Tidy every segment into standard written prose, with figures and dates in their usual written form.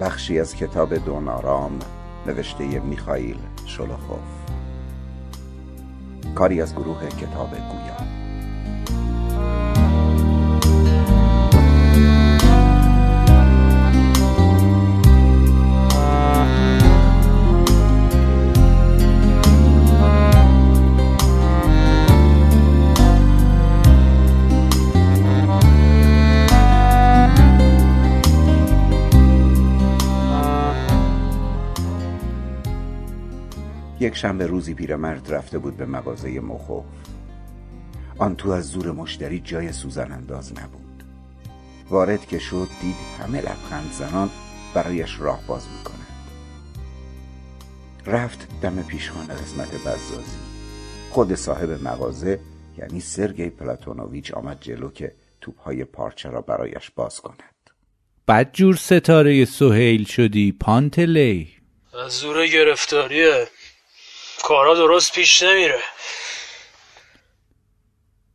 بخشی از کتاب دون آرام نوشته میخائیل شولوخوف، کاری از گروه کتاب گویا. یک شنبه روزی پیرمرد رفته بود به مغازه مخوف. آن تو از زور مشتری جای سوزن انداز نبود. وارد که شد دید همه لبخند زنان برایش راه باز میکنند. رفت دم پیشخوان قسمت بزازی. خود صاحب مغازه یعنی سرگئی پلاتونوویچ آمد جلو که توپهای پارچه را برایش باز کند. بد جور ستاره سهیل شدی پانتلی. از زور گرفتاریه، کارا درست پیش نمیره.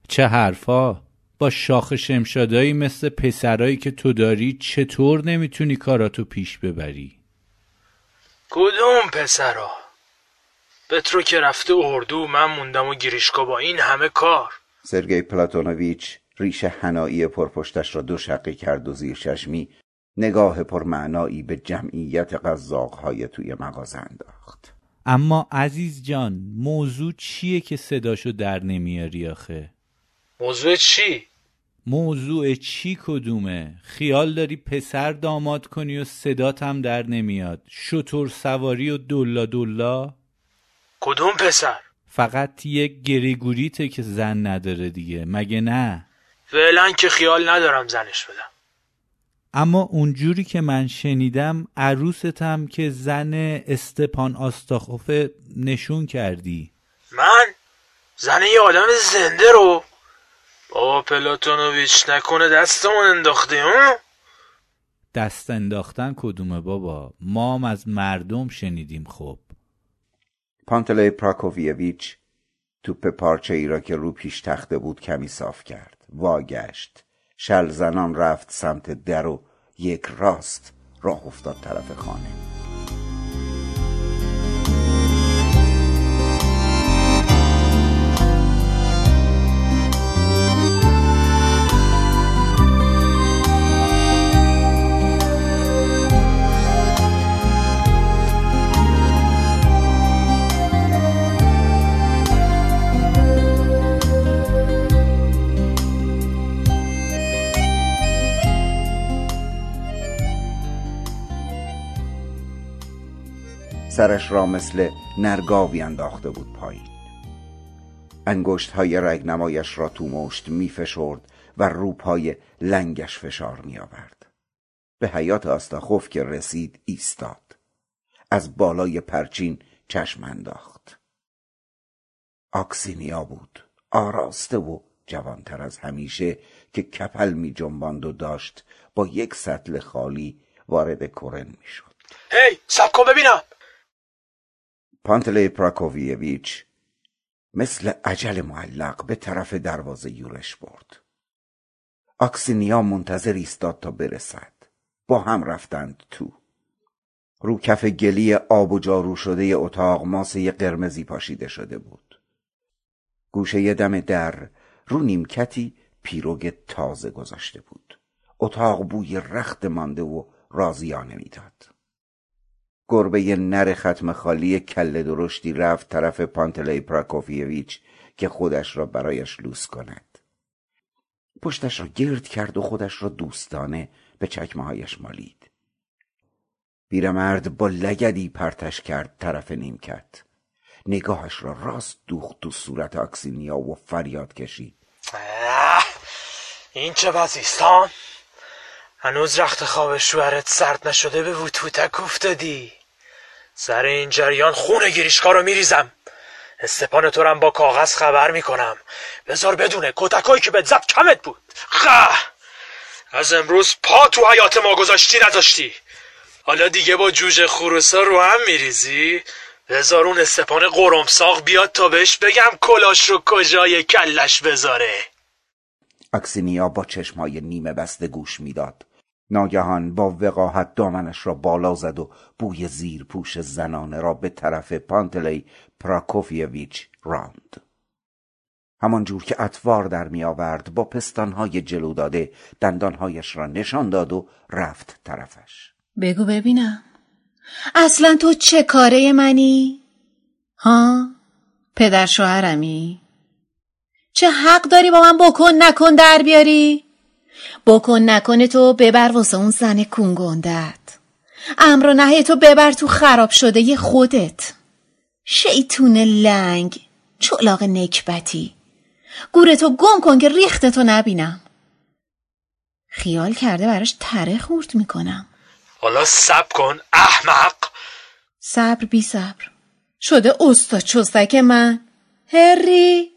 چه حرفا، با شاخ شمشادایی مثل پسرایی که تو داری چطور نمیتونی کاراتو پیش ببری؟ کدوم پسرا؟ پترو که رفته اردو، من موندم و گریشکا با این همه کار. سرگئی پلاتونوویچ ریشه حنایی پرپشتش را دو شقی کرد و زیر چشمی نگاه پرمعنایی به جمعیت قزاق‌های توی مغازه انداخت. اما عزیز جان، موضوع چیه که صداشو در نمیاری آخه؟ موضوع چی؟ موضوع چی کدومه؟ خیال داری پسر داماد کنی و صدات هم در نمیاد؟ شتر سواری و دلا دلا؟ کدوم پسر؟ فقط یک گریگوریته که زن نداره دیگه، مگه نه؟ فعلا که خیال ندارم زنش بدم. اما اونجوری که من شنیدم عروستم که زن استپان آستاخوف نشون کردی. من؟ زن یه آدم زنده رو؟ بابا پلاتونوویچ، نکنه دستمون انداخته ها؟ دست انداختن کدومه بابا، ما هم از مردم شنیدیم. خب پانتلی پراکوفیویچ توپ پارچه ای را که رو پیش تخته بود کمی صاف کرد، واگشت، شل زنان رفت سمت در و یک راست راه افتاد طرف خانه. سرش را مثل نرگاوی انداخته بود پایین. انگشت‌های رگنمایش را تو مشت می‌فشرد و رو پای لنگش فشار می‌آورد. به حیات آستاخوف که رسید ایستاد. از بالای پرچین چشم انداخت. آکسینیا بود، آراسته و جوانتر از همیشه که کپل می‌جنباند و داشت با یک سطل خالی وارد کرن می‌شد. هی، صبر کن ببینم. پانتلی پراکوفیویچ مثل عجل معلق به طرف دروازه یورش برد. آکسینیا منتظر ایستاد تا برسد. با هم رفتند تو. رو کف گلی آب و جارو شده اتاق ماسه قرمزی پاشیده شده بود. گوشه دم در رو نیمکتی پیروگ تازه گذاشته بود. اتاق بوی رخت مانده و رازیانه میداد. گربه نر ختم خالی کله درشتی رفت طرف پانتلی پراکوفیویچ که خودش را برایش لوس کند. پشتش را گرد کرد و خودش را دوستانه به چکمه‌هایش مالید. پیرمرد با لگدی پرتش کرد طرف نیمکت. نگاهش را راست دوخت تو صورت آکسینیا و فریاد کشید. این چه وضعیستان؟ هنوز رخت خواب شوهرت سرد نشده به ووتوتک افتادی. سر این جریان خون گریشکا رو میریزم. استپان تو رم با کاغذ خبر میکنم. بذار بدونه کتکایی که بهت زد کمت بود. از امروز پا تو حیات ما گذاشتی نذاشتی. حالا دیگه با جوجه خروسا رو هم میریزی. بذار اون استپان قرمساق بیاد تا بهش بگم کلاش رو کجای کلش بذاره. اکسینیا با چشمای نیمه بسته گوش میداد. ناگهان با وقاحت دامنش را بالا زد و بوی زیر پوش زنانه را به طرف پانتلی پراکوفیویچ راند. همانجور که اتوار در می آورد با پستانهای جلو داده دندانهایش را نشان داد و رفت طرفش. بگو ببینم، اصلا تو چه کاره منی؟ ها؟ پدر شوهرمی؟ چه حق داری با من بکن نکن در بیاری؟ بکن نکن تو ببر واسه اون زن کنگندت، امر و نهی تو ببر تو خراب شده ی خودت. شیطون لنگ، چلاق نکبتی، گورتو گم کن که ریختتو نبینم. خیال کرده براش تره خورد میکنم. حالا صبر کن احمق. صبر بی صبر شده استاد چستک من. هری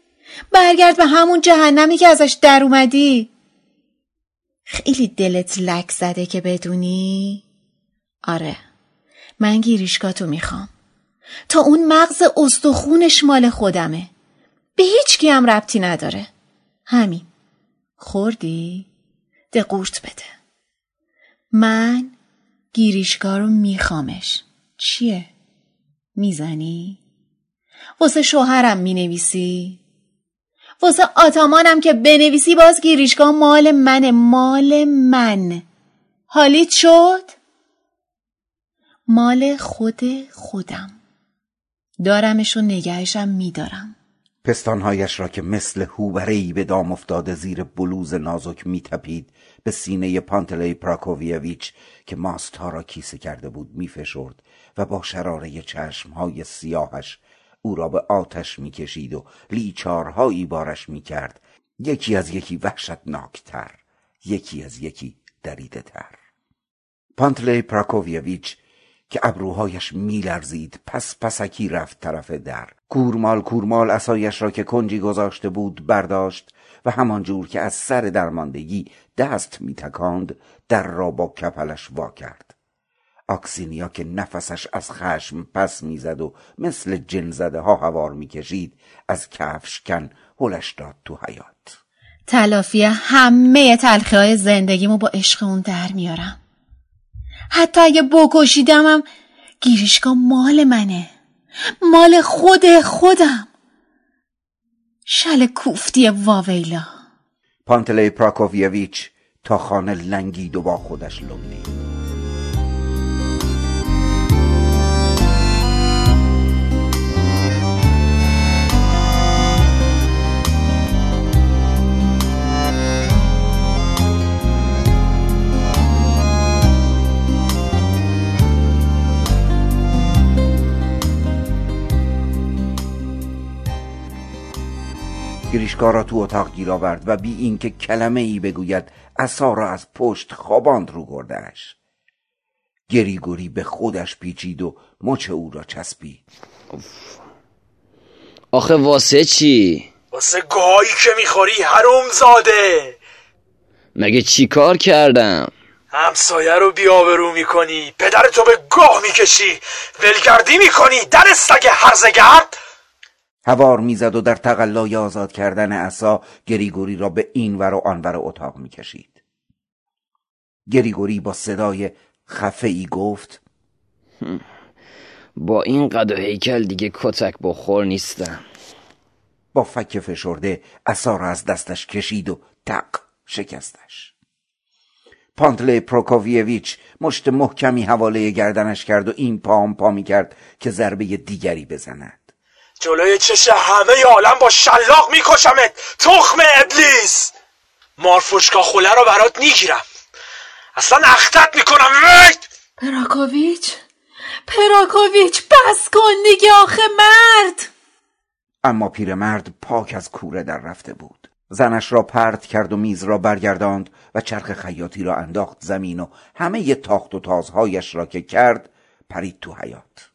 برگرد به همون جهنمی که ازش در اومدی. خیلی دلت لک زده که بدونی. آره من گریشکاتو میخوام، تا اون مغز استخونش مال خودمه، به هیچ کی هم ربطی نداره. همین خوردی؟ ده قورت بده. من گریشکا رو میخوامش. چیه؟ میزنی؟ واسه شوهرم مینویسی؟ واسه آتامانم که بنویسی؟ باز گریشکا مال منه، مال من. حالیت شد؟ مال خود خودم، دارمش و نگهشم میدارم. پستانهایش را که مثل هوبره‌ای به دام افتاده زیر بلوز نازک میتپید به سینه پانتلی پراکوفیویچ که ماستها را کیسه کرده بود میفشرد و با شراره چشمهای سیاهش او را به آتش میکشید و لیچارهایی بارش میکرد، یکی از یکی وحشتناکتر، یکی از یکی دریده تر. پانتلی پراکوفیویچ که ابروهایش میلرزید پس پسکی رفت طرف در. کورمال کورمال عصایش را که کنجی گذاشته بود برداشت و همانجور که از سر درماندگی دست میتکاند در را با کپلش وا کرد. آکسینیا که نفسش از خشم پس میزد و مثل جن زده ها هوار میکشید از کفشکن هلش داد تو حیات. تلافی همه تلخی های زندگیمو با عشق اون در میارم. حتی اگه بکشیدمم گریشکا مال منه، مال خود خودم. شل کوفتی واویلا. پانتلی پراکوفیویچ تا خانه لنگید و با خودش لنگید. گریشکا را تو اتاق گیر آورد و بی اینکه کلمه ای بگوید عصا را از پشت خواباند رو گردنش. گریگوری به خودش پیچید و مچ او را چسبید. آخه واسه چی؟ واسه گاهی که میخوری حرومزاده. مگه چی کار کردم؟ همسایه رو بی‌آبرو میکنی، پدرتو به گاه میکشی، ولگردی میکنی، در سگ هرزگرد؟ هوار میزد و در تقلای آزاد کردن عصا گریگوری را به این ور و آنور اتاق میکشید. گریگوری با صدای خفه‌ای گفت: با این قد و هیکل دیگه کتک بخور نیستم. با فک فشرده عصا را از دستش کشید و تق شکستش. پانتلی پراکوفیویچ مشت محکمی حواله گردنش کرد و این پام پا میکرد که ضربه دیگری بزند. جلوی چش همه ی عالم با شلاق میکشمت تخم ابلیس. مارفوشکا خوله رو برات میگیرم، اصلا اختت میکنم. پراکوفیویچ بس کن دیگه آخه مرد. اما پیرمرد پاک از کوره در رفته بود. زنش را پرت کرد و میز را برگرداند و چرخ خیاطی را انداخت زمین و همه ی تاخت و تازهایش را که کرد پرید تو حیات.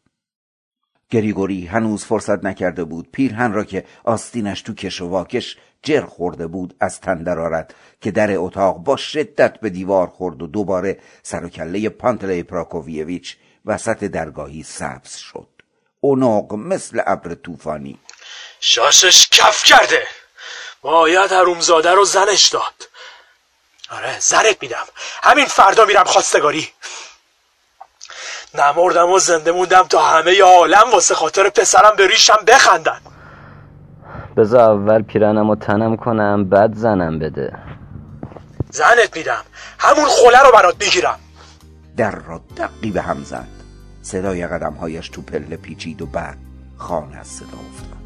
گریگوری هنوز فرصت نکرده بود پیرهن را که آستینش تو کش و واکش جر خورده بود از تن درآورد که در اتاق با شدت به دیوار خورد و دوباره سر و کله پانتلی پراکوفیویچ وسط درگاهی سبز شد. اونق مثل ابر طوفانی شاشش کف کرده. باید هرومزاده رو زنش داد. آره زرت میدم، همین فردا میرم خواستگاری. نمردم و زنده موندم تا همه ی عالم واسه خاطر پسرم به ریشم بخندن. بذار اول پیرنم و تنم کنم بعد زنم بده. زنت میدم، همون خوله رو برات بگیرم. در را دقی به هم زد، صدای قدمهایش تو پله پیچید و بعد خانه از صدا افتاد.